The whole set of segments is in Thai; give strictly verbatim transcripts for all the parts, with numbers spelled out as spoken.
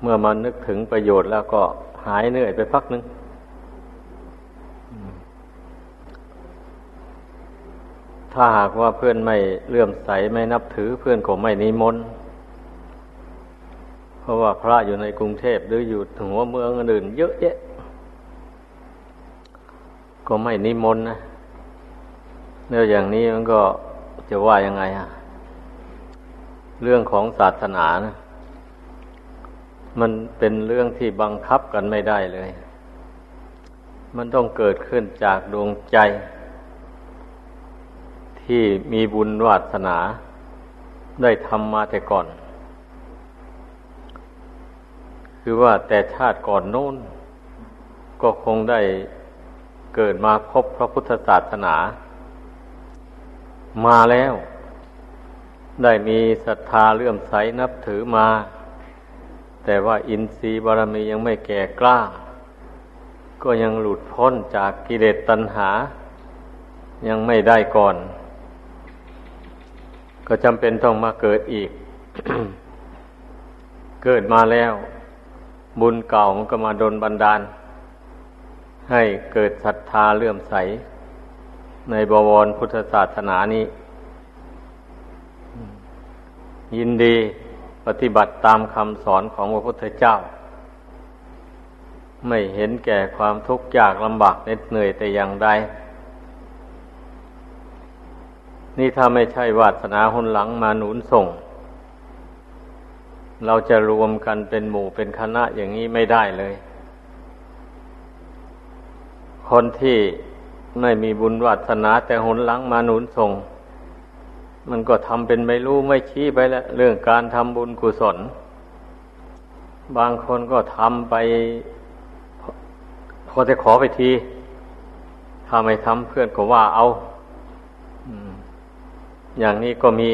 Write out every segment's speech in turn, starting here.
เมื่อมันนึกถึงประโยชน์แล้วก็หายเหนื่อยไปพักหนึ่งถ้าหากว่าเพื่อนไม่เลื่อมใสไม่นับถือเพื่อนก็ไม่นิมนต์เพราะว่าพระอยู่ในกรุงเทพหรืออยู่หัวเมืองอื่นเยอะแยะก็ไม่นิมนต์นะแล้วอย่างนี้มันก็จะว่ายังไงฮะเรื่องของศาสนานะมันเป็นเรื่องที่บังคับกันไม่ได้เลยมันต้องเกิดขึ้นจากดวงใจที่มีบุญวาสนาได้ทำมาแต่ก่อนคือว่าแต่ชาติก่อนโน้นก็คงได้เกิดมาพบพระพุทธศาสนามาแล้วได้มีศรัทธาเลื่อมใสนับถือมาแต่ว่าอินทรีย์บารมียังไม่แก่กล้าก็ยังหลุดพ้นจากกิเลสตัณหายังไม่ได้ก่อนก็จำเป็นต้องมาเกิดอีก เกิดมาแล้วบุญเก่ามันก็มาดลบันดาลให้เกิดศรัทธาเลื่อมใสในบวรพุทธศาสนานี้ยินดีปฏิบัติตามคำสอนของพระพุทธเจ้าไม่เห็นแก่ความทุกข์ยากลำบากเหน็ดเหนื่อยแต่อย่างใดนี่ถ้าไม่ใช่วาสนาหนหลังมาหนุนส่งเราจะรวมกันเป็นหมู่เป็นคณะอย่างนี้ไม่ได้เลยคนที่ไม่มีบุญวาสนาแต่หนหลังมาหนุนส่งมันก็ทำเป็นไม่รู้ไม่ชี้ไปแล้วเรื่องการทำบุญกุศลบางคนก็ทำไปพอจะขอไปทีถ้าไม่ทำเพื่อนก็ว่าเอาอย่างนี้ก็มี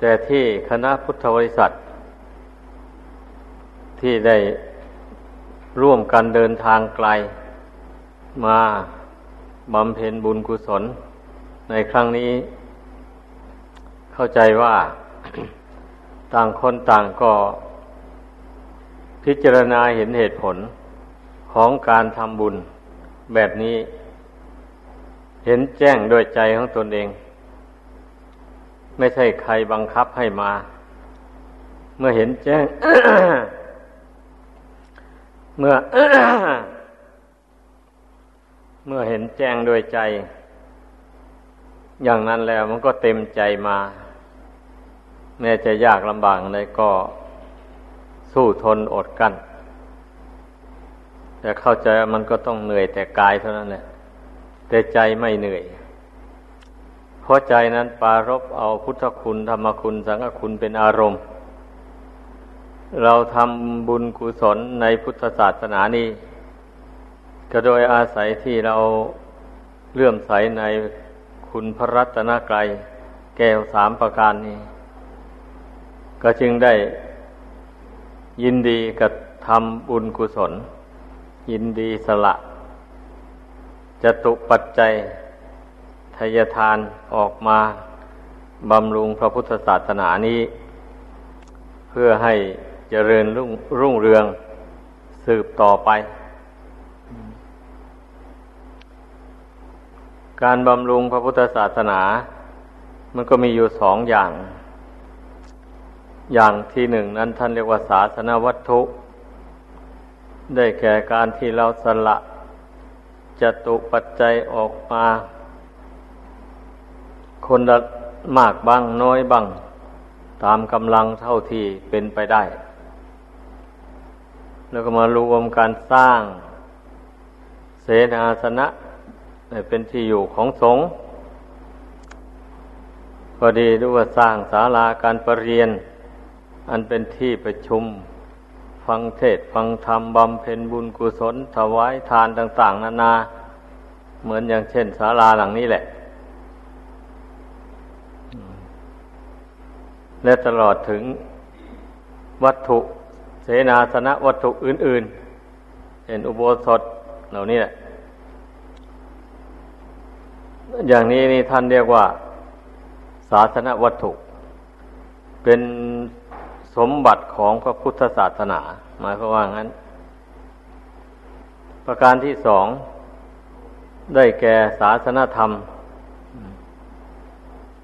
แต่ที่คณะพุทธบริษัทที่ได้ร่วมกันเดินทางไกลมาบำเพ็ญบุญกุศลในครั้งนี้เข้าใจว่า ต่างคนต่างก็พิจารณาเห็นเหตุผลของการทำบุญแบบนี้เห็นแจ้งโดยใจของตนเองไม่ใช่ใครบังคับให้มาเมื่อเห็นแจ้ง เมื่อ เมื่อเห็นแจ้งโดยใจอย่างนั้นแล้วมันก็เต็มใจมาแม้จะยากลำบากอะไรก็สู้ทนอดกั้นแต่เข้าใจว่ามันก็ต้องเหนื่อยแต่กายเท่านั้นแหละแต่ใจไม่เหนื่อยเพราะใจนั้นปรารภเอาพุทธคุณธรรมคุณสังฆคุณเป็นอารมณ์เราทำบุญกุศลในพุทธศาสนานี้ก็โดยอาศัยที่เราเลื่อมใสในคุณพระรัตนตรัยแก้วสามประการนี้ก็จึงได้ยินดีกับทำบุญกุศลยินดีสละจตุปัจจัยทายทานออกมาบำรุงพระพุทธศาสนานี้เพื่อให้เจริญรุ่งรุ่งเรืองสืบต่อไปการบำรุงพระพุทธศาสนามันก็มีอยู่สองอย่างอย่างที่หนึ่งนั้นท่านเรียกว่าศาสนวัตถุได้แก่การที่เราสละจตุปัจจัยออกมาคนละมากบ้างน้อยบ้างตามกำลังเท่าที่เป็นไปได้แล้วก็มารวมการสร้างเสนาสนะเป็นที่อยู่ของสงฆ์พอดีด้วยสร้างศาลาการประเรียนอันเป็นที่ประชุมฟังเทศฟังธรรมบำเพ็ญบุญกุศลถวายทานต่างๆนานาเหมือนอย่างเช่นศาลาหลังนี้แหละและตลอดถึงวัตถุเสนาสนะวัตถุอื่นๆเช่นอุโบสถเหล่านี้แหละอย่างนี้นี่ท่านเรียกว่าศาสนวัตถุเป็น สมบัติของพระพุทธศาสนาหมายความว่างั้นประการที่สองได้แก่ศาสนธรรม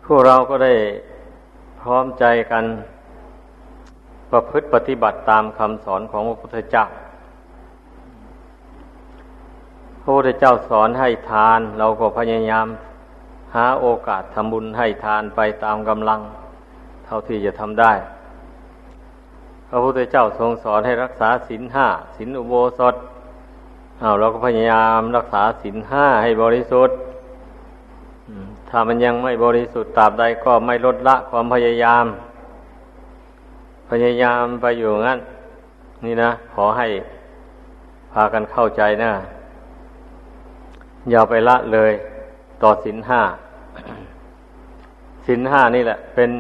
พวกเราก็ได้พร้อมใจกันประพฤติปฏิบัติตามคำสอนของพระพุทธเจ้าพระพุทธเจ้าสอนให้ทานเราก็พยายามหาโอกาสทำบุญให้ทานไปตามกำลังเท่าที่จะทำได้พระพุทธเจ้าทรงสอนให้รักษาศีลห้าศีลอุโบสถเอาเราก็พยายามรักษาศีลห้าให้บริสุทธิ์ถ้ามันยังไม่บริสุทธิ์ตราบใดก็ไม่ลดละความพยายามพยายามไปอยู่งั้นนี่นะขอให้พากันเข้าใจนะอย่าไปละเลยต่อศีลห้า ศีลห้านี่แหละเป็น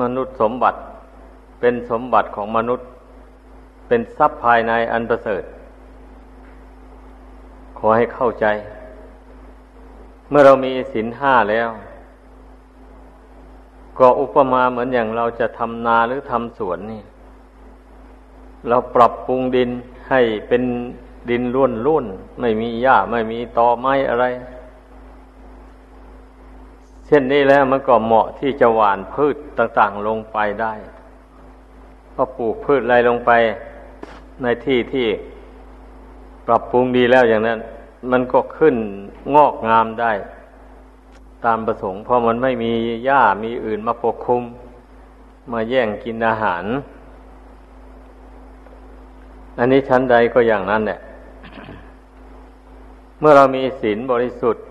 มนุษย์สมบัติเป็นสมบัติของมนุษย์เป็นทรัพย์ภายในอันประเสริฐขอให้เข้าใจเมื่อเรามีศีลห้าแล้วก็อุปมาเหมือนอย่างเราจะทำนาหรือทำสวนนี่เราปรับปรุงดินให้เป็นดินร่วนรุ่นไม่มีหญ้าไม่มีตอไม้อะไรเช่นนี้แล้วมันก็เหมาะที่จะหว่านพืชต่างๆลงไปได้พอปลูกพืชอะไรลงไปในที่ที่ปรับปรุงดีแล้วอย่างนั้นมันก็ขึ้นงอกงามได้ตามประสงค์เพราะมันไม่มีหญ้ามีอื่นมาปกคลุมมาแย่งกินอาหารอันนี้ชั้นใดก็อย่างนั้นแหละ เมื่อเรามีศีลบริสุทธิ์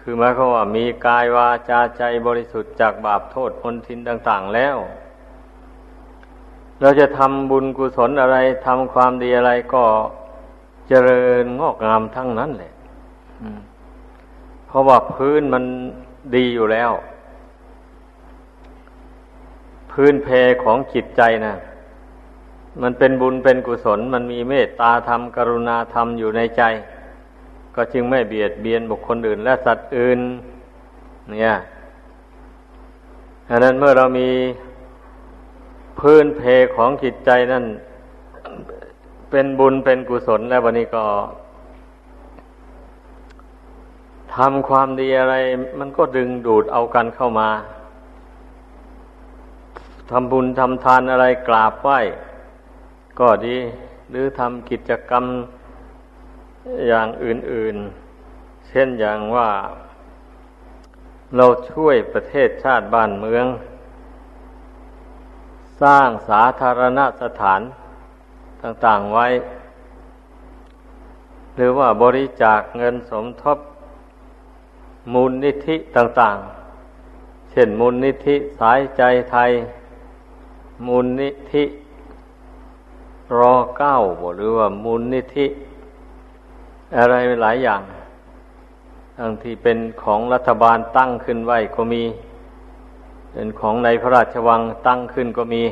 คือหมายความว่ามีกายวาจาใจบริสุทธิ์จากบาปโทษมลทินต่างๆแล้วเราจะทำบุญกุศลอะไรทำความดีอะไรก็เจริญงอกงามทั้งนั้นแหละเพราะว่าพื้นมันดีอยู่แล้วพื้นเพของจิตใจนะมันเป็นบุญเป็นกุศลมันมีเมตตาธรรมกรุณาธรรมอยู่ในใจก็จึงไม่เบียดเบียนบุคคลอื่นและสัตว์อื่นเนี่ยอันนั้นเมื่อเรามีพื้นเพของจิตใจนั่นเป็นบุญเป็นกุศลแล้ววันนี้ก็ทำความดีอะไรมันก็ดึงดูดเอากันเข้ามาทำบุญทำทานอะไรกราบไหว้ก็ดีหรือทำกิจกรรมอย่างอื่นๆเช่นอย่างว่าเราช่วยประเทศชาติบ้านเมืองสร้างสาธารณสถานต่างๆไว้หรือว่าบริจาคเงินสมทบมูลนิธิต่างๆเช่นมูลนิธิสายใจไทยมูลนิธิรอเก้าหรือว่ามูลนิธิอะไรหลายอย่างทั้งที่เป็นของรัฐบาลตั้งขึ้นไว้ก็มีเป็นของในพระราชวังตั้งขึ้นก็มี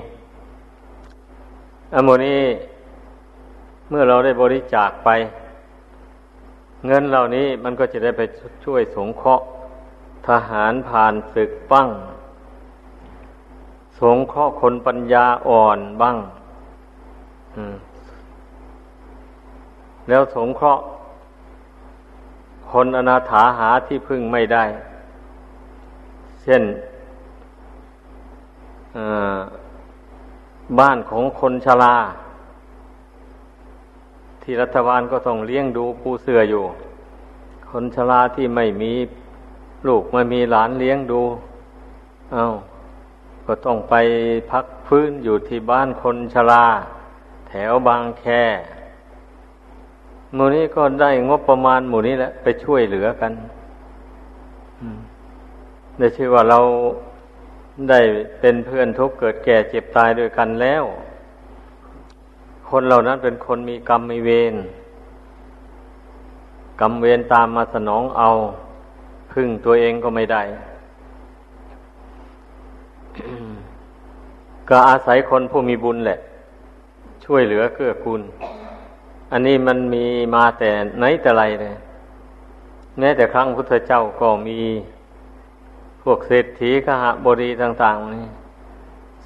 อันนี้เมื่อเราได้บริจาคไปเงินเหล่านี้มันก็จะได้ไปช่วยสงเคราะห์ทหารผ่านศึกบ้างสงเคราะห์คนปัญญาอ่อนบ้างแล้วสงเคราะห์คนอนาถาหาที่พึ่งไม่ได้เช่นบ้านของคนชราที่รัฐบาลก็ต้องเลี้ยงดูผู้เสื่ออยู่คนชราที่ไม่มีลูกไม่มีหลานเลี้ยงดูเอ้าก็ต้องไปพักฟื้นอยู่ที่บ้านคนชราแถวบางแคหมู่นี้ก็ได้งบประมาณหมู่นี้แหละไปช่วยเหลือกันได้ชื่อว่าเราได้เป็นเพื่อนทุกข์เกิดแก่เจ็บตายด้วยกันแล้วคนเหล่านั้นเป็นคนมีกรรมมีเวรกรรมเวรตามมาสนองเอาพึ่งตัวเองก็ไม่ได้ ก็อาศัยคนผู้มีบุญแหละช่วยเหลือเกื้อกูลอันนี้มันมีมาแต่ไหนแต่ไรเลยแม้แต่ครั้งพุทธเจ้าก็มีพวกเศรษฐีคหบดีต่างๆนี่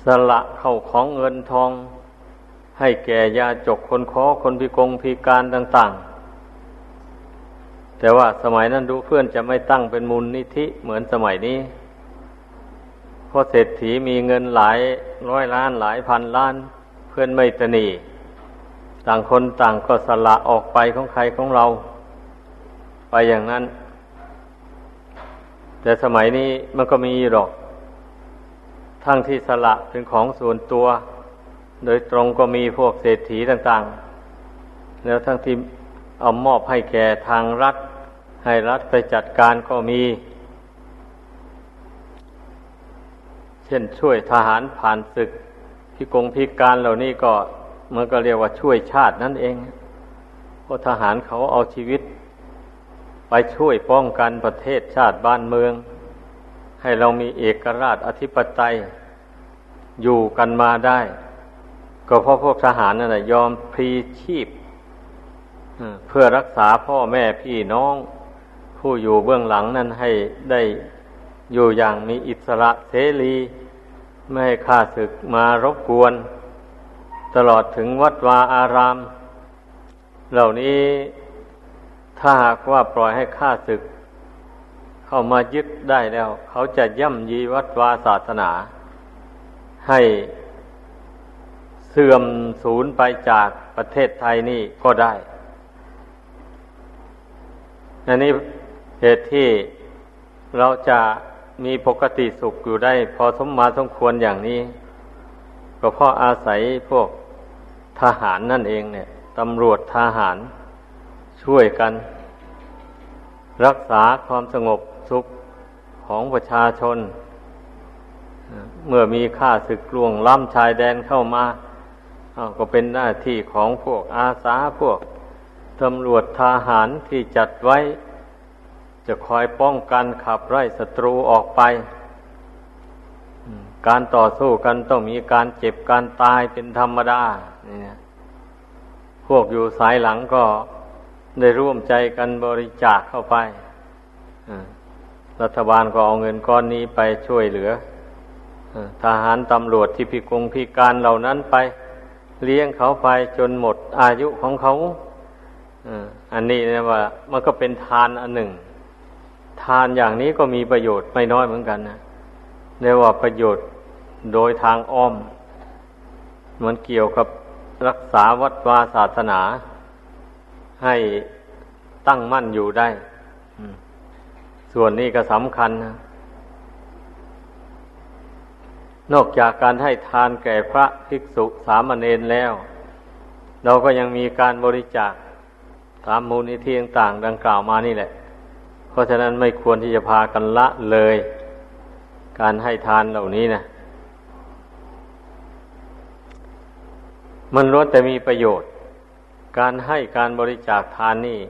สละเข้าของเงินทองให้แก่ยาจกคนขอคนพิกลพิการต่างๆแต่ว่าสมัยนั้นดูเพื่อนจะไม่ตั้งเป็นมูลนิธิเหมือนสมัยนี้เพราะเศรษฐีมีเงินหลายร้อยล้านหลายพันล้านเพื่อนไม่ตนีต่างคนต่างก็สละออกไปของใครของเราไปอย่างนั้นแต่สมัยนี้มันก็มีหรอกทั้งที่สละเป็นของส่วนตัวโดยตรงก็มีพวกเศรษฐีต่างๆแล้วทั้งที่เอามอบให้แก่ทางรัฐให้รัฐไปจัดการก็มีเช่นช่วยทหารผ่านศึกพิกลพิการเหล่านี้ก็มันก็เรียกว่าช่วยชาตินั่นเองเพราะทหารเขาเอาชีวิตไปช่วยป้องกันประเทศชาติบ้านเมืองให้เรามีเอกราชอธิปไตยอยู่กันมาได้ก็เพราะพวกทหารนั่นแหละยอมพลีชีพเพื่อรักษาพ่อแม่พี่น้องผู้อยู่เบื้องหลังนั้นให้ได้อยู่อย่างมีอิสระเสรีไม่ให้ข้าศึกมารบกวนตลอดถึงวัดวาอารามเหล่านี้ถ้าหากว่าปล่อยให้ข้าศึกเข้ามายึดได้แล้วเขาจะย่ำยีวัดวาศาสนาให้เสื่อมสูญไปจากประเทศไทยนี่ก็ได้อันนี้เหตุที่เราจะมีปกติสุขอยู่ได้พอสมมาสมควรอย่างนี้ก็เพราะอาศัยพวกทหารนั่นเองเนี่ยตำรวจทหารช่วยกันรักษาความสงบสุขของประชาชนเมื่อมีข้าศึกล่วงล้ำชายแดนเข้ามาอ้าวก็เป็นหน้าที่ของพวกอาสาพวกตำรวจทหารที่จัดไว้จะคอยป้องกันขับไล่ศัตรูออกไปการต่อสู้กันต้องมีการเจ็บการตายเป็นธรรมดาเนี่ยพวกอยู่สายหลังก็ได้ร่วมใจกันบริจาคเข้าไปรัฐบาลก็เอาเงินก้อนนี้ไปช่วยเหลือทหารตำรวจที่พิกลพิการเหล่านั้นไปเลี้ยงเขาไปจนหมดอายุของเขาอันนี้นะว่ามันก็เป็นทานอันหนึ่งทานอย่างนี้ก็มีประโยชน์ไม่น้อยเหมือนกันนะเรียกว่าประโยชน์โดยทางอ้อมมันเกี่ยวกับรักษาวัดวาศาสนาให้ตั้งมั่นอยู่ได้ส่วนนี้ก็สำคัญนะนอกจากการให้ทานแก่พระภิกษุสามเณรแล้วเราก็ยังมีการบริจาคตามมูลนิธิต่างๆดังกล่าวมานี่แหละเพราะฉะนั้นไม่ควรที่จะพากันละเลยการให้ทานเหล่านี้นะมันล้วนแต่มีประโยชน์การให้การบริจาคทานนี่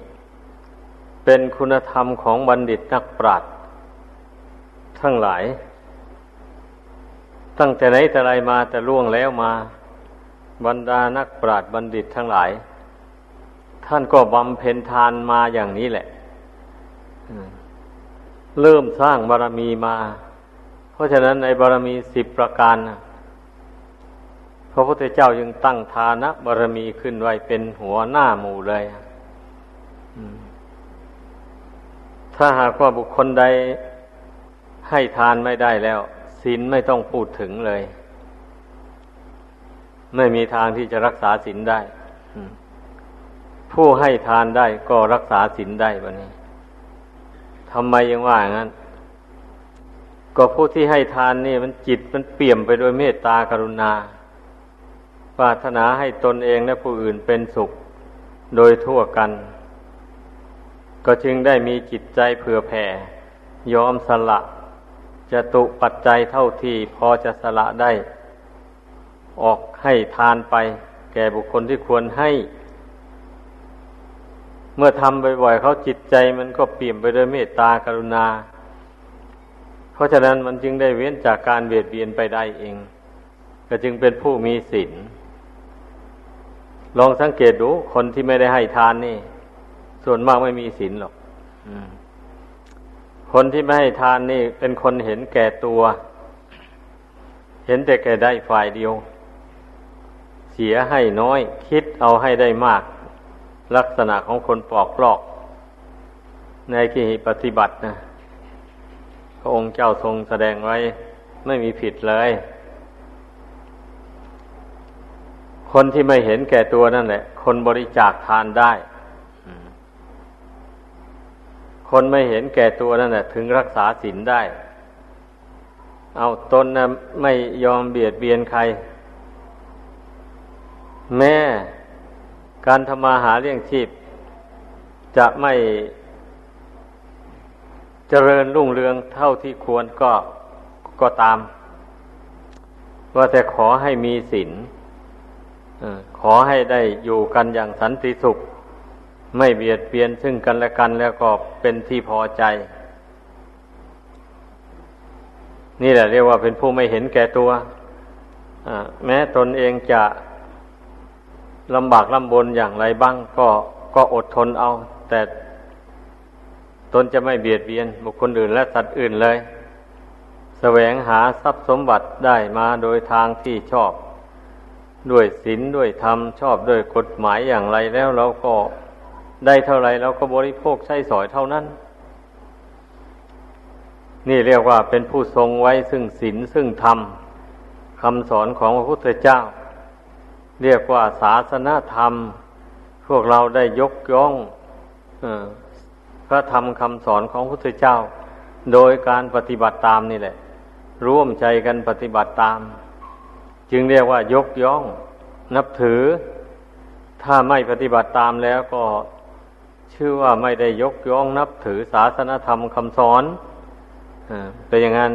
เป็นคุณธรรมของบัณฑิตนักปราชญ์ทั้งหลายตั้งแต่ไหนแต่ไรมาแต่ล่วงแล้วมาบรรดานักปราชญ์บัณฑิตทั้งหลายท่านก็บำเพ็ญทานมาอย่างนี้แหละเริ่มสร้างบารมีมาเพราะฉะนั้นในบารมีสิบประการพระพุทธเจ้ายังตั้งทานะบารมีขึ้นไว้เป็นหัวหน้าหมู่เลยถ้าหากว่าบุคคลใดให้ทานไม่ได้แล้วศีลไม่ต้องพูดถึงเลยไม่มีทางที่จะรักษาศีลได้ผู้ให้ทานได้ก็รักษาศีลได้บัดนี้ทำไมยังว่าอย่างนั้นก็ผู้ที่ให้ทานนี่มันจิตมันเปี่ยมไปด้วยเมตตากรุณาปรารถนาให้ตนเองและผู้อื่นเป็นสุขโดยทั่วกันก็จึงได้มีจิตใจเผื่อแผ่ยอมสละจตุปัจจัยเท่าที่พอจะสละได้ออกให้ทานไปแก่บุคคลที่ควรให้เมื่อทำบ่อยๆเขาจิตใจมันก็เปี่ยมไปด้วยเมตตากรุณาเพราะฉะนั้นมันจึงได้เว้นจากการเบียดเบียนไปได้เองก็จึงเป็นผู้มีศีลลองสังเกตดูคนที่ไม่ได้ให้ทานนี่ส่วนมากไม่มีศีลหรอกคนที่ไม่ให้ทานนี่เป็นคนเห็นแก่ตัว เห็นแต่แก่ได้ฝ่ายเดียวเสียให้น้อยคิดเอาให้ได้มากลักษณะของคนปอกลอกในกิริยาปฏิบัตินะพระองค์เจ้าทรงแสดงไว้ไม่มีผิดเลยคนที่ไม่เห็นแก่ตัวนั่นแหละคนบริจาคทานได้คนไม่เห็นแก่ตัวนั่นแหละถึงรักษาศีลได้เอาตนนะไม่ยอมเบียดเบียนใครแม้การทำมาหาเลี้ยงชีพจะไม่เจริญรุ่งเรืองเท่าที่ควรก็ก็ตามว่าแต่ขอให้มีศีลขอให้ได้อยู่กันอย่างสันติสุขไม่เบียดเบียนซึ่งกันและกันแล้วก็เป็นที่พอใจนี่แหละเรียกว่าเป็นผู้ไม่เห็นแก่ตัวแม้ตนเองจะลำบากลำบนอย่างไรบ้างก็ก็อดทนเอาแต่ตนจะไม่เบียดเบียนบุคคลอื่นและสัตว์อื่นเลยแสวงหาทรัพย์สมบัติได้มาโดยทางที่ชอบด้วยศีลด้วยธรรมชอบด้วยกฎหมายอย่างไรแล้วเราก็ได้เท่าไรเราก็บริโภคใช้สอยเท่านั้นนี่เรียกว่าเป็นผู้ทรงไว้ซึ่งศีลซึ่งธรรมคำสอนของพระพุทธเจ้าเรียกว่าศาสนธรรมพวกเราได้ยกย่องพระธรรมคำสอนของพระพุทธเจ้าโดยการปฏิบัติตามนี่แหละร่วมใจกันปฏิบัติตามจึงเรียกว่ายกย่องนับถือถ้าไม่ปฏิบัติตามแล้วก็ชื่อว่าไม่ได้ยกย่องนับถือศาสนธรรมคำสอนเป็นอย่างนั้น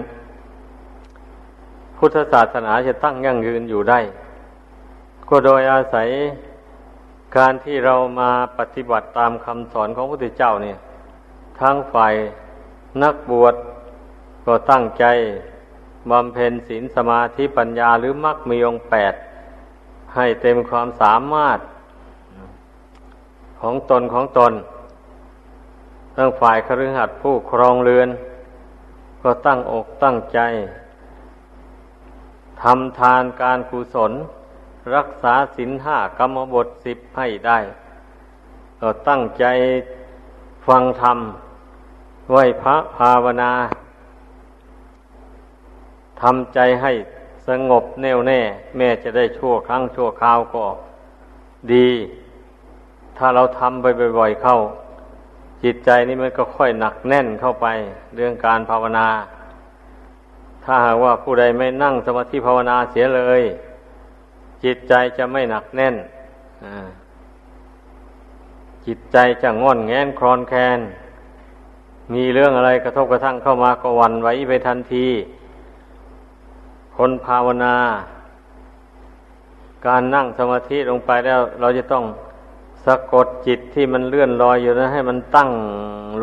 พุทธศาสนาจะตั้งยั่งยืนอยู่ได้ก็โดยอาศัยการที่เรามาปฏิบัติตามคำสอนของพระพุทธเจ้าเนี่ยทั้งฝ่ายนักบวชก็ตั้งใจบำเพ็ญศีลสมาธิปัญญาหรือมรรคมีองค์แปดให้เต็มความสามารถของตนของตนทั้งฝ่ายคฤหัสถ์ผู้ครองเรือนก็ตั้งอกตั้งใจทำทานการกุศลรักษาศีลห้ากรรมบทสิบให้ได้ก็ตั้งใจฟังธรรมไหวพระภาวนาทำใจให้สงบแน่วแน่แม้จะได้ชั่วครั้งชั่วคราวก็ดีถ้าเราทำไปบ่อยๆเข้าจิตใจนี่มันก็ค่อยหนักแน่นเข้าไปเรื่องการภาวนาถ้าหากว่าผู้ใดไม่นั่งสมาธิภาวนาเสียเลยจิตใจจะไม่หนักแน่นจิตใจจะง่อนแง่นคลอนแคลนมีเรื่องอะไรกระทบกระทั่งเข้ามาก็หวั่นไหวไปทันทีคนภาวนาการนั่งสมาธิลงไปแล้วเราจะต้องสะกดจิตที่มันเลื่อนลอยอยู่นะให้มันตั้ง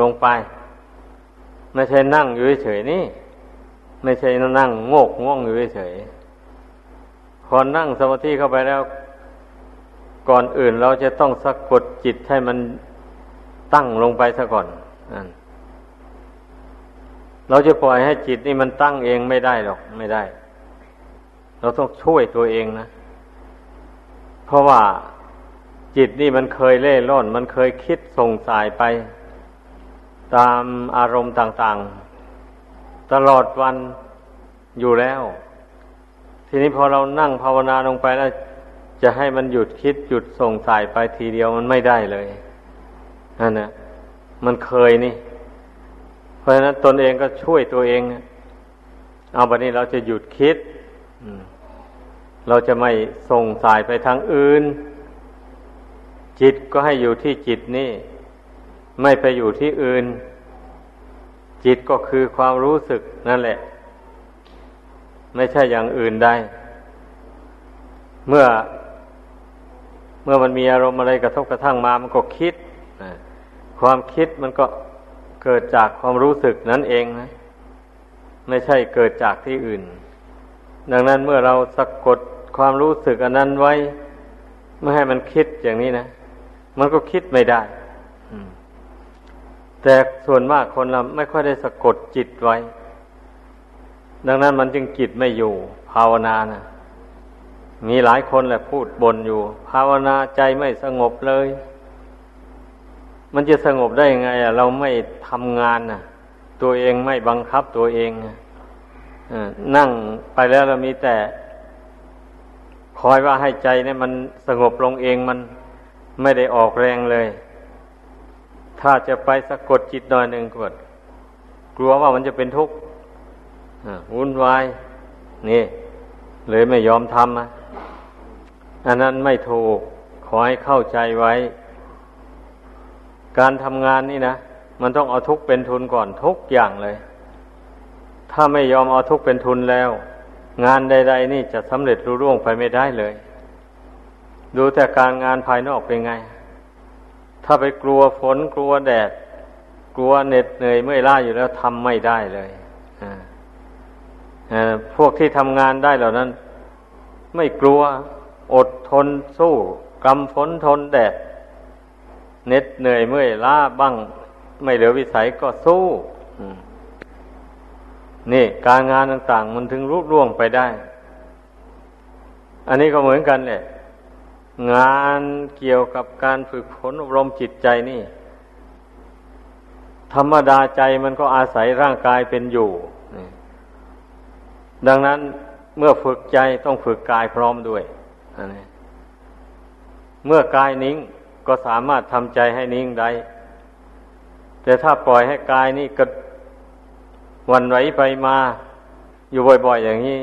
ลงไปไม่ใช่นั่งอยู่เฉยๆนี่ไม่ใช่นั่งโงกง่วงอยู่เฉยๆพอนั่งสมาธิเข้าไปแล้วก่อนอื่นเราจะต้องสะกดจิตให้มันตั้งลงไปซะก่อนเราจะปล่อยให้จิตนี่มันตั้งเองไม่ได้หรอกไม่ได้เราต้องช่วยตัวเองนะเพราะว่าจิตนี่มันเคยเล่ร่อนมันเคยคิดส่งสายไปตามอารมณ์ต่างๆตลอดวันอยู่แล้วทีนี้พอเรานั่งภาวนาลงไปแล้วจะให้มันหยุดคิดหยุดส่งสายไปทีเดียวมันไม่ได้เลยนั่นนะมันเคยนี่เพราะฉะนั้นตนเองก็ช่วยตัวเองเอาบัดนี้เราจะหยุดคิดเราจะไม่ส่งสายไปทางอื่นจิตก็ให้อยู่ที่จิตนี่ไม่ไปอยู่ที่อื่นจิตก็คือความรู้สึกนั่นแหละไม่ใช่อย่างอื่นได้เมื่อเมื่อมันมีอารมณ์อะไรกระทบกระทั่งมามันก็คิดความคิดมันก็เกิดจากความรู้สึกนั่นเองนะไม่ใช่เกิดจากที่อื่นดังนั้นเมื่อเราสะกดความรู้สึกอันนั้นไว้ไม่ให้มันคิดอย่างนี้นะมันก็คิดไม่ได้แต่ส่วนมากคนเราไม่ค่อยได้สะกดจิตไว้ดังนั้นมันจึงจิตไม่อยู่ภ ภาวนานะมีหลายคนแหละพูดบ่นอยู่ภาวนาใจไม่สงบเลยมันจะสงบได้ยังไงอ่ะเราไม่ทำงานน่ะตัวเองไม่บังคับตัวเองเออนั่งไปแล้วเรามีแต่คอยว่าให้ใจเนี่ยมันสงบลงเองมันไม่ได้ออกแรงเลยถ้าจะไปสะกดจิตหน่อยหนึ่งก็กลัวว่ามันจะเป็นทุกข์วุ่นวายนี่เลยไม่ยอมทำอ่ะอันนั้นไม่ถูกขอให้เข้าใจไว้การทำงานนี่นะมันต้องเอาทุกข์เป็นทุนก่อนทุกอย่างเลยถ้าไม่ยอมเอาทุกข์เป็นทุนแล้วงานใดๆนี่จะสำเร็จรุ่ร่วงไปไม่ได้เลยดูแต่การงานภายนอกเป็นไงถ้าไปกลัวฝนกลัวแดดกลัวเหน็ดเหนื่อยเมื่อยล้าอยู่แล้วทำไม่ได้เลยพวกที่ทำงานได้เหล่านั้นไม่กลัวอดทนสู้กำฝนทนแดดเหน็ดเหนื่อยเมื่อยล้าบ้างไม่เหลือวิสัยก็สู้นี่การงานต่างๆมันถึงรุ่ร่วงไปได้อันนี้ก็เหมือนกันแหละงานเกี่ยวกับการฝึกฝนอบรมจิตใจนี่ธรรมดาใจมันก็อาศัยร่างกายเป็นอยู่ดังนั้นเมื่อฝึกใจต้องฝึกกายพร้อมด้วยเมื่อกายนิ่งก็สามารถทำใจให้นิ่งได้แต่ถ้าปล่อยให้กายนี่กระวันไหวไปมาอยู่บ่อยๆอย่างนี้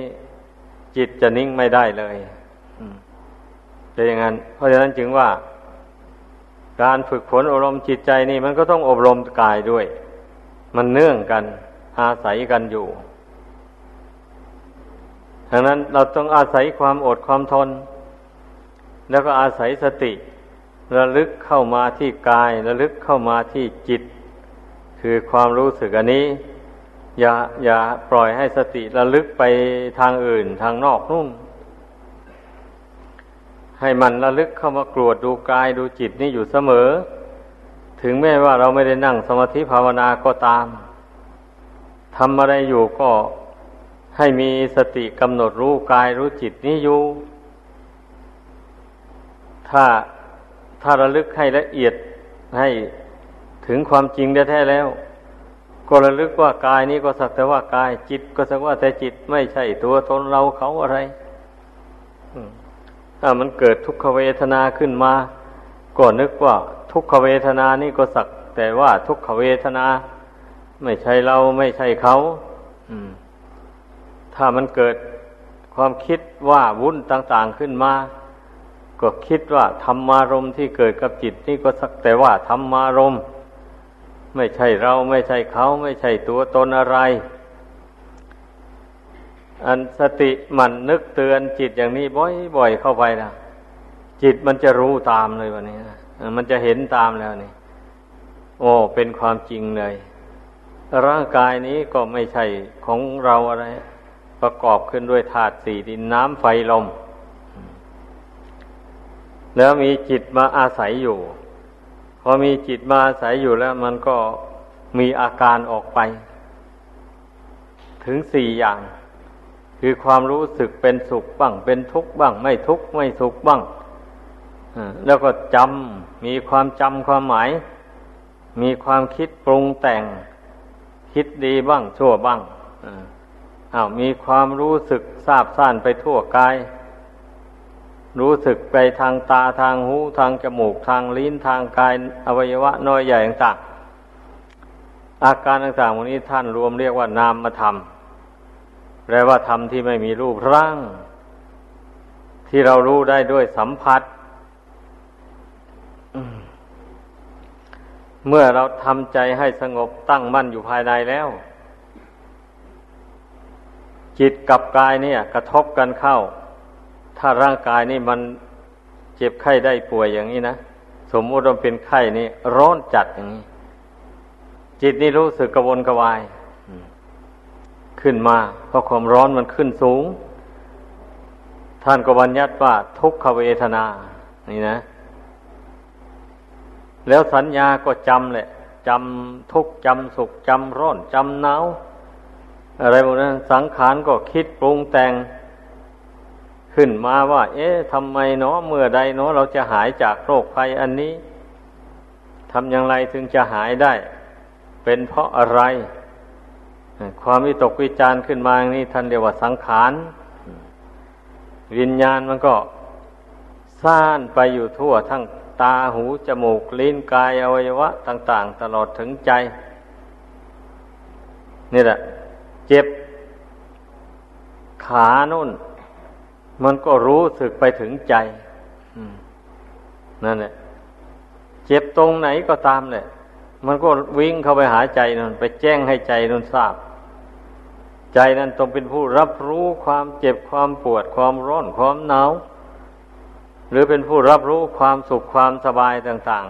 จิตจะนิ่งไม่ได้เลยเป็นอย่างนั้นเพราะฉะนั้นจึงว่าการฝึกฝนอบรมจิตใจนี่มันก็ต้องอบรมกายด้วยมันเนื่องกันอาศัยกันอยู่ดังนั้นเราต้องอาศัยความอดความทนแล้วก็อาศัยสติระลึกเข้ามาที่กายระลึกเข้ามาที่จิตคือความรู้สึกอันนี้อย่าอย่าปล่อยให้สติระลึกไปทางอื่นทางนอกนู่นให้มันระลึกเข้ามากรวดดูกายดูจิตนี่อยู่เสมอถึงแม้ว่าเราไม่ได้นั่งสมาธิภาวนาก็ตามทำอะไรอยู่ก็ให้มีสติกำหนดรู้กายรู้จิตนี้อยู่ถ้าถ้าระลึกให้ละเอียดให้ถึงความจริงแท้ๆแล้วก็ระลึกว่ากายนี้ก็สักแต่ว่ากายจิตก็สักว่าแต่จิตไม่ใช่ตัวตนเราเขาอะไรถ้ามันเกิดทุกขเวทนาขึ้นมาก็นึกว่าทุกขเวทนานี้ก็สักแต่ว่าทุกขเวทนาไม่ใช่เราไม่ใช่เขาถ้ามันเกิดความคิดว่าวุ่นต่างๆขึ้นมาก็คิดว่าธรรมารมณ์ที่เกิดกับจิตนี่ก็สักแต่ว่าธรรมารมณ์ไม่ใช่เราไม่ใช่เขาไม่ใช่ตัวตนอะไรอันสติมันนึกเตือนจิตอย่างนี้บ่อยๆเข้าไปนะจิตมันจะรู้ตามเลยวันนี้นะมันจะเห็นตามแล้วนี่โอ้เป็นความจริงเลยร่างกายนี้ก็ไม่ใช่ของเราอะไรประกอบขึ้นด้วยธาตุสี่ดินน้ำไฟลมแล้วมีจิตมาอาศัยอยู่พอมีจิตมาอาศัยอยู่แล้วมันก็มีอาการออกไปถึงสี่อย่างคือความรู้สึกเป็นสุขบ้างเป็นทุกข์บ้างไม่ทุกข์ไม่สุขบ้างแล้วก็จำมีความจำความหมายมีความคิดปรุงแต่งคิดดีบ้างชั่วบ้างอ้าวมีความรู้สึกซาบซ่านไปทั่วกายรู้สึกไปทางตาทางหูทางจมูกทางลิ้นทางกายอวัยวะน้อยใหญ่ต่างๆอาการต่างๆพวกนี้ท่านรวมเรียกว่านามธรรมแปลว่าธรรมที่ไม่มีรูปร่างที่เรารู้ได้ด้วยสัมผัสเมื่อเราทำใจให้สงบตั้งมั่นอยู่ภายในแล้วจิตกับกายเนี่ยกระทบกันเข้าถ้าร่างกายนี่มันเจ็บไข้ได้ป่วยอย่างนี้นะสมมติว่าเป็นไข้นี่ร้อนจัดอย่างนี้จิตนี่รู้สึกกระวนกระวายขึ้นมาเพราะความร้อนมันขึ้นสูงท่านก็บัญญัติว่าทุกขเวทนานี่นะแล้วสัญญาก็จำแหละจำทุกข์จำสุขจำร้อนจำหนาวอะไรพวกนั้นสังขารก็คิดปรุงแต่ง ขึ้นมาว่าเอ๊ะทำไมเนาะเมื่อใดเนาะเราจะหายจากโรคภัยอันนี้ทำอย่างไรถึงจะหายได้เป็นเพราะอะไรความวิตกวิจารณ์ขึ้นมาอย่างนี้ท่านเรียกว่าสังขารวิญญาณมันก็ซ่านไปอยู่ทั่วทั้งตาหูจมูกลิ้นกายอวัยวะต่างๆตลอดถึงใจนี่แหละเจ็บขานุ่นมันก็รู้สึกไปถึงใจนั่นแหละเจ็บตรงไหนก็ตามเลยมันก็วิ่งเข้าไปหาใจนั่นไปแจ้งให้ใจนั่นทราบใจนั่นต้องเป็นผู้รับรู้ความเจ็บความปวดความร้อนความหนาวหรือเป็นผู้รับรู้ความสุขความสบายต่าง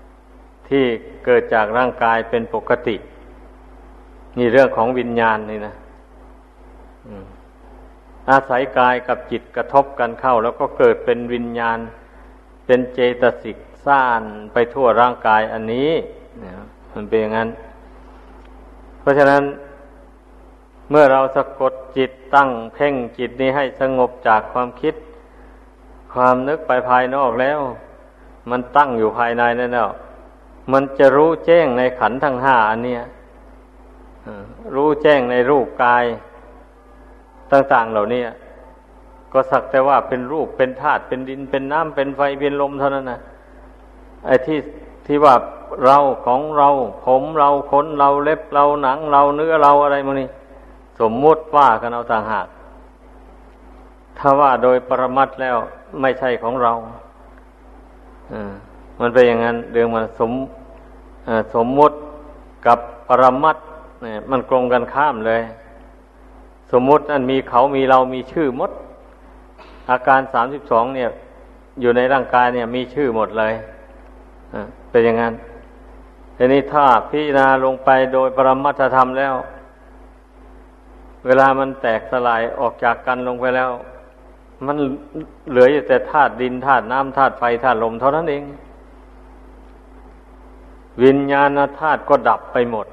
ๆที่เกิดจากร่างกายเป็นปกตินี่เรื่องของวิญญาณนี่นะอาศัยกายกับจิตกระทบกันเข้าแล้วก็เกิดเป็นวิญญาณเป็นเจตสิกซ่านไปทั่วร่างกายอันนี้มันเป็นอย่างนั้นเพราะฉะนั้นเมื่อเราสะกดจิตตั้งเพ่งจิตนี้ให้สงบจากความคิดความนึกไปภายนอกแล้วมันตั้งอยู่ภายในนั่นแล้วมันจะรู้แจ้งในขันธ์ทั้งห้าอันนี้รู้แจ้งในรูปกายต่างๆเหล่านี้ก็สักแต่ว่าเป็นรูปเป็นธาตุเป็นดินเป็นน้ำเป็นไฟเป็นลมเท่านั้นนะไอ้ที่ที่ว่าเราของเราผมเราขนเราเล็บเราหนังเราเนื้อเราอะไรพวกนี้สมมุติว่ากันเอาต่างหากถ้าว่าโดยปรมัตถ์แล้วไม่ใช่ของเราอ่ามันเป็นอย่างนั้นเรื่องมันสมเอ่อสมมุติกับปรมัตถ์เนี่ยมันตรงกันข้ามเลยสมมุตินั้นมีเขามีเรามีชื่อหมดอาการสามสิบสองเนี่ยอยู่ในร่างกายเนี่ยมีชื่อหมดเลยอ่าเป็นอย่างนั้นทีนี้ถ้าพิจารณาลงไปโดยปรมัตถธรรมแล้วเวลามันแตกสลายออกจากกันลงไปแล้วมันเหลืออยู่แต่ธาตุดินธาตุน้ำธาตุไฟธาตุลมเท่านั้นเองวิญญาณธาตุก็ดับไปหมด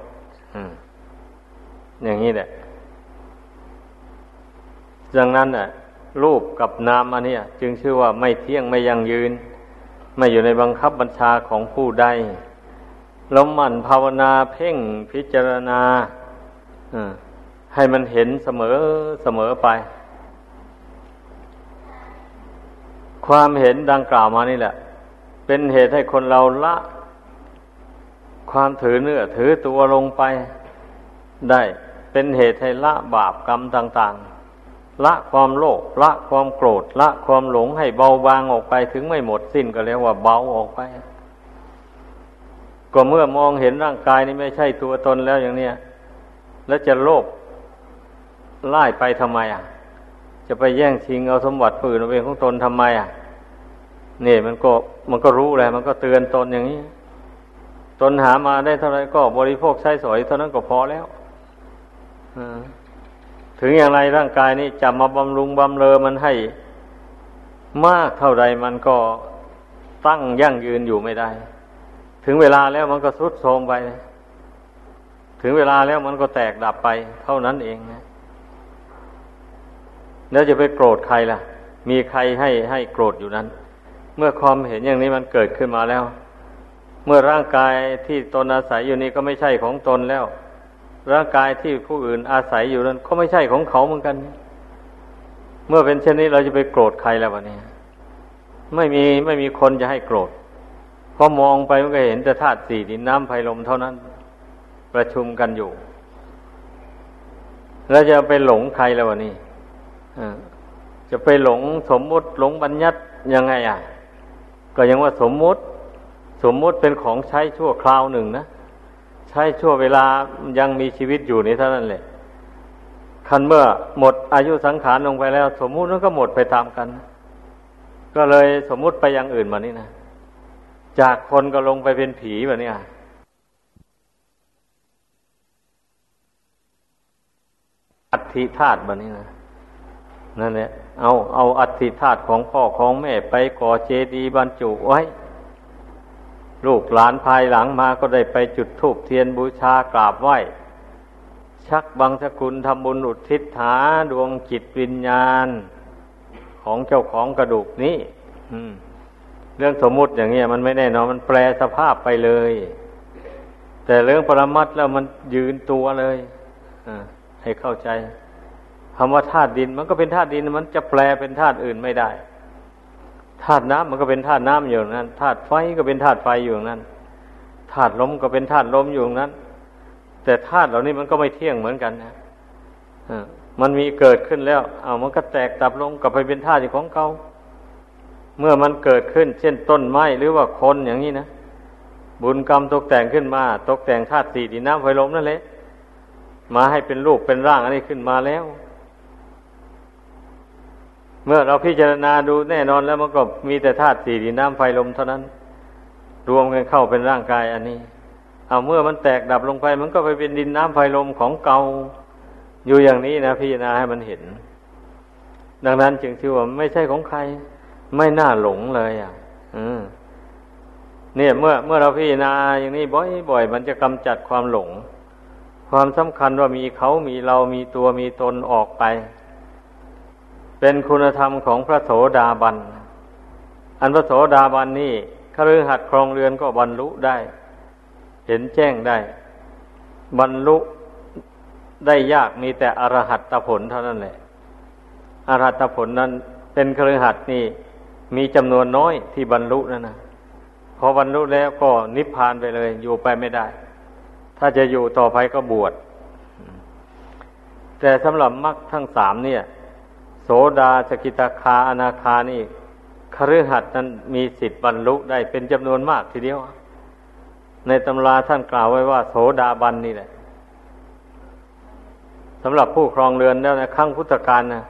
อย่างนี้แหละดังนั้นน่ะรูปกับนามอันนี้จึงชื่อว่าไม่เที่ยงไม่ยั่งยืนไม่อยู่ในบังคับบัญชาของผู้ใดแล้วหมั่นภาวนาเพ่งพิจารณาให้มันเห็นเสมอเสมอไปความเห็นดังกล่าวมานี่แหละเป็นเหตุให้คนเราละความถือเนื้อถือตัวลงไปได้เป็นเหตุให้ละบาปกรรมต่างๆละความโลภละความโกรธละความหลงให้เบาบางออกไปถึงไม่หมดสิ้นก็เรียกว่าเบาออกไปก็เมื่อมองเห็นร่างกายนี้ไม่ใช่ตัวตนแล้วอย่างเนี้ยแล้วจะโลภไล่ไปทำไมอ่ะจะไปแย่งชิงเอาสมบัติผู้อื่นเอาเป็นของตนทำไมอ่ะนี่มันก็มันก็รู้แหละมันก็เตือนตนอย่างนี้ตนหามาได้เท่าไรก็บริโภคใช้สอยเท่านั้นก็พอแล้วถึงอย่างไรร่างกายนี้จะมาบำรุงบำเรอมันให้มากเท่าไรมันก็ตั้งยั่งยืนอยู่ไม่ได้ถึงเวลาแล้วมันก็ทรุดโทรมไปถึงเวลาแล้วมันก็แตกดับไปเท่านั้นเองนะแล้วจะไปโกรธใครล่ะมีใครให้ให้โกรธอยู่นั้นเมื่อความเห็นอย่างนี้มันเกิดขึ้นมาแล้วเมื่อร่างกายที่ตนอาศัยอยู่นี้ก็ไม่ใช่ของตนแล้วร่างกายที่ผู้อื่นอาศัยอยู่นั้นก็ไม่ใช่ของเขาเหมือนกันเมื่อเป็นเช่นนี้เราจะไปโกรธใครแล้ววะเนี่ยไม่มีไม่มีคนจะให้โกรธเพราะมองไปมันก็เห็นแต่ธาตุสี่ดินน้ำไฟลมเท่านั้นประชุมกันอยู่แล้วจะไปหลงใครแล้ววะนี่จะไปหลงสมมุติหลงบัญญัติยังไงอ่ะก็ยังว่าสมมุติสมมุติเป็นของใช้ชั่วคราวหนึ่งนะใช้ชั่วเวลายังมีชีวิตอยู่นี่เท่านั้นแหละคันเมื่อหมดอายุสังขารลงไปแล้วสมมุตินั้นก็หมดไปตามกันก็เลยสมมุติไปอย่างอื่นมานี่นะจากคนก็ลงไปเป็นผีแบบนี้อัตถิธาตุแบบนี้นะนั่นแหละเอาเอาอัฐิธาตุของพ่อของแม่ไปก่อเจดีย์บรรจุไว้ลูกหลานภายหลังมาก็ได้ไปจุดธูปเทียนบูชากราบไหว้ชักบังสกุลทำบุญอุทิศหาดวงจิตวิญญาณ ของเจ้าของกระดูกนี้เรื่องสมมุติอย่างเงี้ยมันไม่แน่นอนมันแปรสภาพไปเลยแต่เรื่องปรมัตถ์แล้วมันยืนตัวเลยให้เข้าใจคำว่าธาตุดินมันก็เป็นธาตุดินมันจะแปลเป็นธาตุอื่นไม่ได้ธาตุน้ำมันก็เป็นธาตุน้ำอยู่นั้นธาตุไฟก็เป็นธาตุไฟอยู่นั้นธาตุลมก็เป็นธาตุลมอยู่นั้นแต่ธาตุเหล่านี้มันก็ไม่เที่ยงเหมือนกันนะมันมีเกิดขึ้นแล้วเอามันก็แตกดับลงกลับไปเป็นธาตุของเก่าเมื่อมันเกิดขึ้นเช่นต้นไม้หรือว่าคนอย่างนี้นะบุญกรรมตกแต่งขึ้นมาตกแต่งธาตุสี่ดินน้ำไฟลมนั่นแหละมาให้เป็นรูปเป็นร่างอันนี้ขึ้นมาแล้วเมื่อเราพิจารณาดูแน่นอนแล้วมันก็มีแต่ธาตุสี่ดินน้ำไฟลมเท่านั้นรวมกันเข้าเป็นร่างกายอันนี้เอาเมื่อมันแตกดับลงไปมันก็ไปเป็นดินน้ำไฟลมของเก่าอยู่อย่างนี้นะพิจารณาให้มันเห็นดังนั้นจึงถือว่าไม่ใช่ของใครไม่น่าหลงเลยอ่ะอืมเนี่ยเมื่อเมื่อเราพิจารณาอย่างนี้บ่อยๆมันจะกำจัดความหลงความสำคัญว่ามีเขามีเรามีตัวมีตนออกไปเป็นคุณธรรมของพระโสดาบันอันพระโสดาบันนี่คฤหัสถ์ครองเรือนก็บรรลุได้เห็นแจ้งได้บรรลุได้ยากมีแต่อรหัตผลเท่านั้นแหละอรหัตผลนั้นเป็นคฤหัสถ์นี่มีจำนวนน้อยที่บรรลุนั่นนะพอบรรลุแล้วก็นิพพานไปเลยอยู่ไปไม่ได้ถ้าจะอยู่ต่อไปก็บวชแต่สำหรับมรรคทั้งสามเนี่ยโสดาสกิทาคาอนาคานี่คฤหัสถ์นั้นมีสิทธิ์บรรลุได้เป็นจำนวนมากทีเดียวในตำราท่านกล่าวไว้ว่าโสดาบันนี่แหละสำหรับผู้ครองเรือนแล้วในครั้งพุทธกาลนะ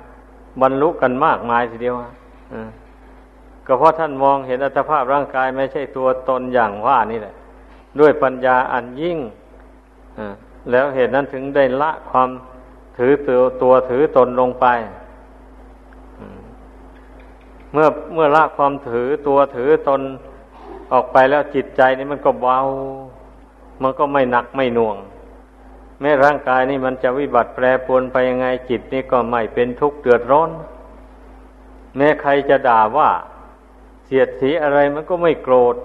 บรรลุกันมากมายทีเดียวก็เพราะท่านมองเห็นอัตภาพร่างกายไม่ใช่ตัวตนอย่างว่านี่แหละด้วยปัญญาอันยิ่งแล้วเหตุนั้นถึงได้ละความถือตัวตัวถือตนลงไปเมื่อเมื่อละความถือตัวถือตนออกไปแล้วจิตใจนี่มันก็เบามันก็ไม่หนักไม่หน่วงแม้ร่างกายนี่มันจะวิบัติแปรปรวนไปยังไงจิตนี่ก็ไม่เป็นทุกข์เดือดร้อนแม้ใครจะด่าว่าเสียดสีอะไรมันก็ไม่โกรธ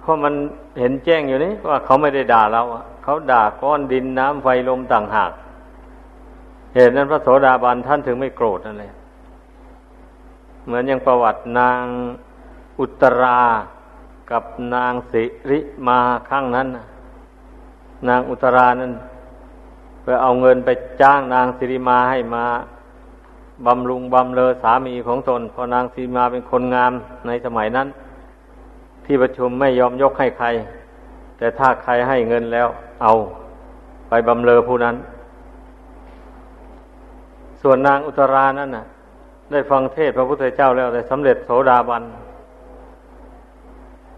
เพราะมันเห็นแจ้งอยู่นี่ว่าเขาไม่ได้ด่าเราเขาด่าก้อนดินน้ำไฟลมต่างหากเหตุนั้นพระโสดาบันท่านถึงไม่โกรธนั่นเลยเหมือนอย่างประวัตินางอุตรากับนางสิริมาครั้งนั้นนางอุตรานั้นไปเอาเงินไปจ้างนางสิริมาให้มาบำรุงบำเรอสามีของตนเพราะนางสิริมาเป็นคนงามในสมัยนั้นที่ประชุมไม่ยอมยกให้ใครแต่ถ้าใครให้เงินแล้วเอาไปบำเรอผู้นั้นส่วนนางอุตรานั้นน่ะได้ฟังเทศน์พระพุทธเจ้าแล้วได้สำเร็จโสดาบัน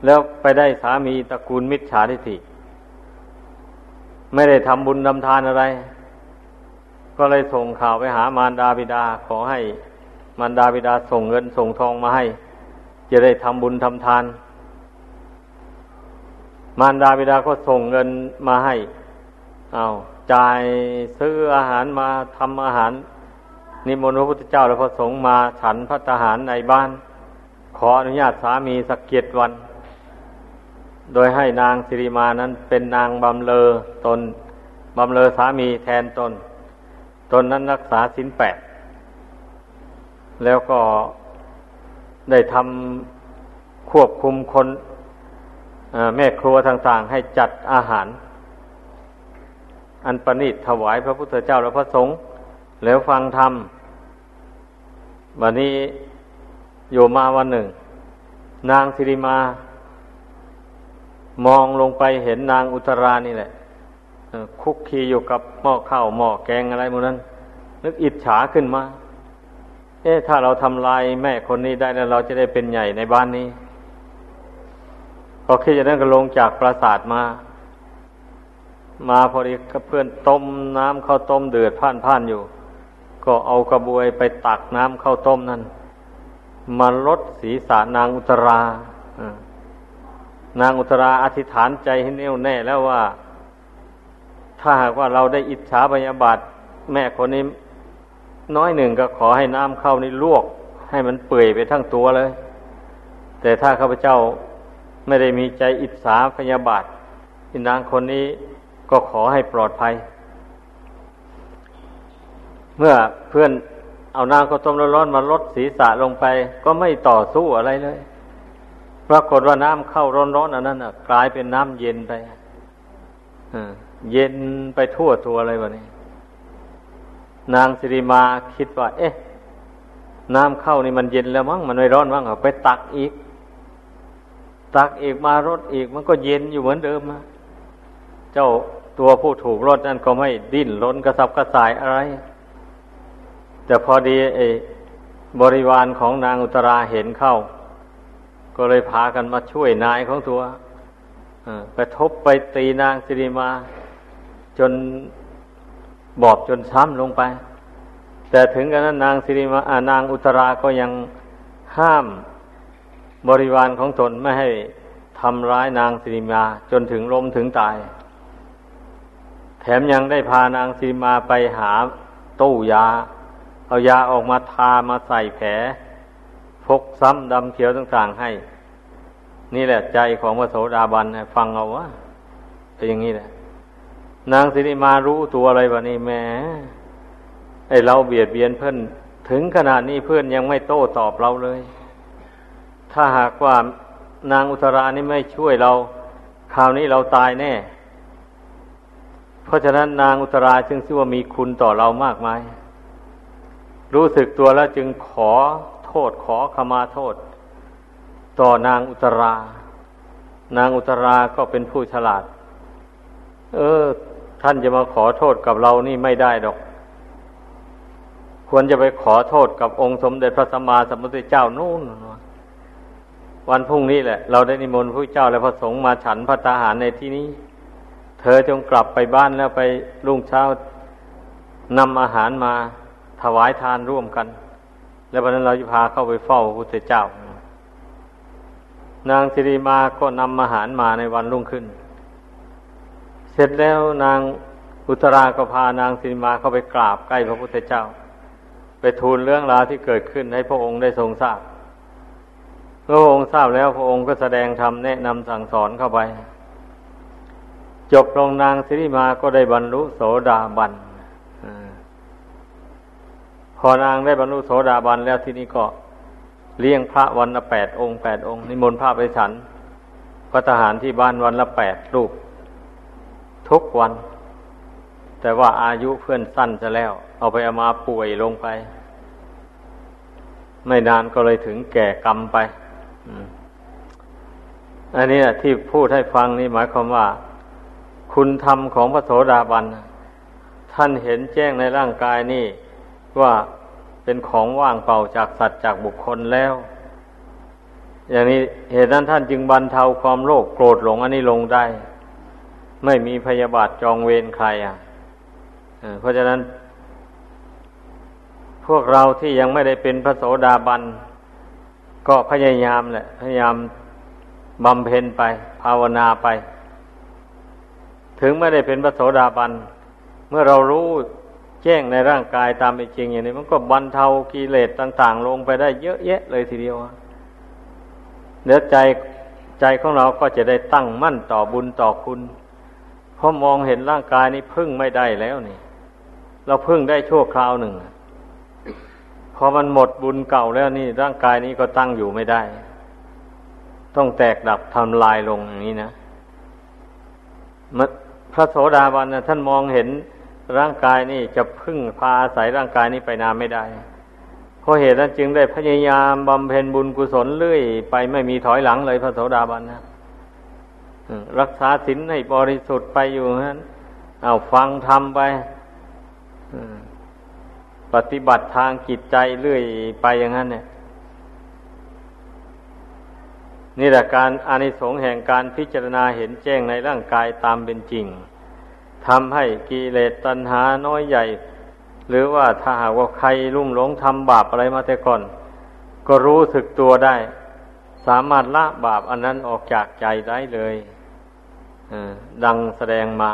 แล้วไปได้สามีตระกูลมิจฉาทิฏฐิไม่ได้ทำบุญทำทานอะไรก็เลยส่งข่าวไปหามารดาบิดาขอให้มารดาบิดาส่งเงินส่งทองมาให้จะได้ทำบุญทำทานมารดาบิดาก็ส่งเงินมาให้เอาจ่ายซื้ออาหารมาทำอาหารนิมนต์พระพุทธเจ้าและพระสงฆ์มาฉันภัตตาหารในบ้านขออนุญาตสามีสักเจ็ดวันโดยให้นางสิริมานั้นเป็นนางบำเรอตนบำเรอสามีแทนตนตนนั้นรักษาศีลแปดแล้วก็ได้ทำควบคุมคนแม่ครัวต่างๆให้จัดอาหารอันประณีตถวายพระพุทธเจ้าและพระสงฆ์แล้วฟังธรรมวันนี้อยู่มาวันหนึ่งนางสิริมามองลงไปเห็นนางอุตรานี่แหละคุกคีอยู่กับหม้อข้าวหม้อแกงอะไรพวกนั้นนึกอิจฉาขึ้นมาเอ๊ะถ้าเราทำลายแม่คนนี้ได้แล้วเราจะได้เป็นใหญ่ในบ้านนี้พอคิดอย่างนั้นก็ลงจากปราสาทมามาพอดีกับเพื่อนต้มน้ำข้าวต้มเดือดพ่านๆอยู่ก็เอากระบวยไปตักน้ำข้าวต้มนั้นมาลดศีรษะนางอุตรานางอุตราอธิษฐานใจให้แน่วแน่แล้วว่าถ้าหากว่าเราได้อิจฉาพยาบาทแม่คนนี้น้อยหนึ่งก็ขอให้น้ำข้าวนี้ลวก ให้มันเปื่อยไปทั้งตัวเลยแต่ถ้าข้าพเจ้าไม่ได้มีใจอิจฉาพยาบาทที่นางคนนี้ก็ขอให้ปลอดภัยเมื่อเพื่อนเอาน้ำข้าวต้มร้อนๆมาลดศีรษะลงไปก็ไม่ต่อสู้อะไรเลยปรากฏว่าน้ำเข้าร้อนๆอันนั้นน่ะกลายเป็นน้ำเย็นไปเย็นไปทั่วตัวอะไรวะนี่นางสิริมาคิดว่าเอ๊ะน้ำเข้านี่มันเย็นแล้วมั้งมันไม่ร้อนมั้งเอาไปตักอีกตักอีกมารดอีกมันก็เย็นอยู่เหมือนเดิมนะเจ้าตัวผู้ถูกรดนั่นก็ไม่ดิ้นรนกระสับกระส่ายอะไรแต่พอดีไอ้บริวารของนางอุตราเห็นเข้าก็เลยพากันมาช่วยนายของตัวไปทบไปตีนางสิริมาจนบอบจนช้ำลงไปแต่ถึงกระนั้นนางสิริมานางอุตราก็ยังห้ามบริวารของตนไม่ให้ทำร้ายนางสิริมาจนถึงล้มถึงตายแถมยังได้พานางสิริมาไปหาตู้ยาเอายาออกมาทามาใส่แผลพกซ้ำดำเขียวต่างๆให้นี่แหละใจของพระโสดาบันฟังเอาวะเป็นอย่างนี้แหละนางสิริมารู้ตัวอะไรวะนี่แหมไอ้เราเบียดเบียนเพื่อนถึงขนาดนี้เพื่อนยังไม่โต้ตอบเราเลยถ้าหากว่านางอุตรานี่ไม่ช่วยเราคราวนี้เราตายแน่เพราะฉะนั้นนางอุตราจึงชื่อว่ามีคุณต่อเรามากมายรู้สึกตัวแล้วจึงขอโทษขอขมาโทษต่อนางอุตรานางอุตราก็เป็นผู้ฉลาดเออท่านจะมาขอโทษกับเรานี่ไม่ได้ดอกควรจะไปขอโทษกับองค์สมเด็จพระสัมมาสัมพุทธเจ้านู่นวันพรุ่งนี้แหละเราได้นิมนต์พระเจ้าและพระสงฆ์มาฉันภัตตาหารในที่นี้เธอจงกลับไปบ้านแล้วไปรุ่งเช้านำอาหารมาถวายทานร่วมกันแล้ววันนั้นเราจะพาเข้าไปเฝ้าพระพุทธเจ้านางสิริมาก็นำอาหารมาในวันรุ่งขึ้นเสร็จแล้วนางอุตราก็พานางสิริมาเข้าไปกราบใกล้พระพุทธเจ้าไปทูลเรื่องราวที่เกิดขึ้นให้พระองค์ได้ทรงทราบพระองค์ทราบแล้วพระองค์ก็แสดงธรรมแนะนำสั่งสอนเข้าไปจบลงนางสิริมาก็ได้บรรลุโสดาบันพอนางได้บรรลุโสดาบันแล้วที่นี้ก็เลี้ยงพระวันละแปดองค์แปดองค์นิมนต์พระไปฉันภัตตาหารที่บ้านวันละแปดรูปทุกวันแต่ว่าอายุเพื่อนสั้นซะแล้วเอาไปเอามาป่วยลงไปไม่นานก็เลยถึงแก่กรรมไปอันนี้ที่พูดให้ฟังนี่หมายความว่าคุณธรรมของพระโสดาบันท่านเห็นแจ้งในร่างกายนี่ว่าเป็นของว่างเปล่าจากสัตว์จากบุคคลแล้วอย่างนี้เหตุนั้นท่านจึงบรรเทาความโลภโกรธหลงอันนี้ลงได้ไม่มีพยาบาทจองเวรใครอ่ะเพราะฉะนั้นพวกเราที่ยังไม่ได้เป็นพระโสดาบันก็พยายามแหละพยายามบำเพ็ญไปภาวนาไปถึงไม่ได้เป็นพระโสดาบันเมื่อเรารู้แจ้งในร่างกายตามเป็นจริงอย่างนี้มันก็บรรเทากิเลสต่างๆลงไปได้เยอะแยะเลยทีเดียวเนื้อใจใจของเราก็จะได้ตั้งมั่นต่อบุญต่อคุณเพราะมองเห็นร่างกายนี้พึ่งไม่ได้แล้วนี่เราพึ่งได้ชั่วคราวหนึ่งพอมันหมดบุญเก่าแล้วนี่ร่างกายนี้ก็ตั้งอยู่ไม่ได้ต้องแตกดับทำลายลงอย่างนี้นะพระโสดาบันนะท่านมองเห็นร่างกายนี่จะพึ่งพาอาศัยร่างกายนี้ไปนานไม่ได้เพราะเหตุนั้นจึงได้พยายามบำเพ็ญบุญกุศลเรื่อยไปไม่มีถอยหลังเลยพระโสดาบันนะรักษาศีลให้บริสุทธิ์ไปอยู่นั้นเอาฟังธรรมไปปฏิบัติทางจิตใจเรื่อยไปอย่างนั้นเนี่ยนี่แหละการอานิสงส์แห่งการพิจารณาเห็นแจ้งในร่างกายตามเป็นจริงทำให้กิเลสตัณหาน้อยใหญ่หรือว่าถ้าหากว่าใครลุ่มหลงทำบาปอะไรมาแต่ก่อนก็รู้สึกตัวได้สามารถละบาปอันนั้นออกจากใจได้เลยดังแสดงมา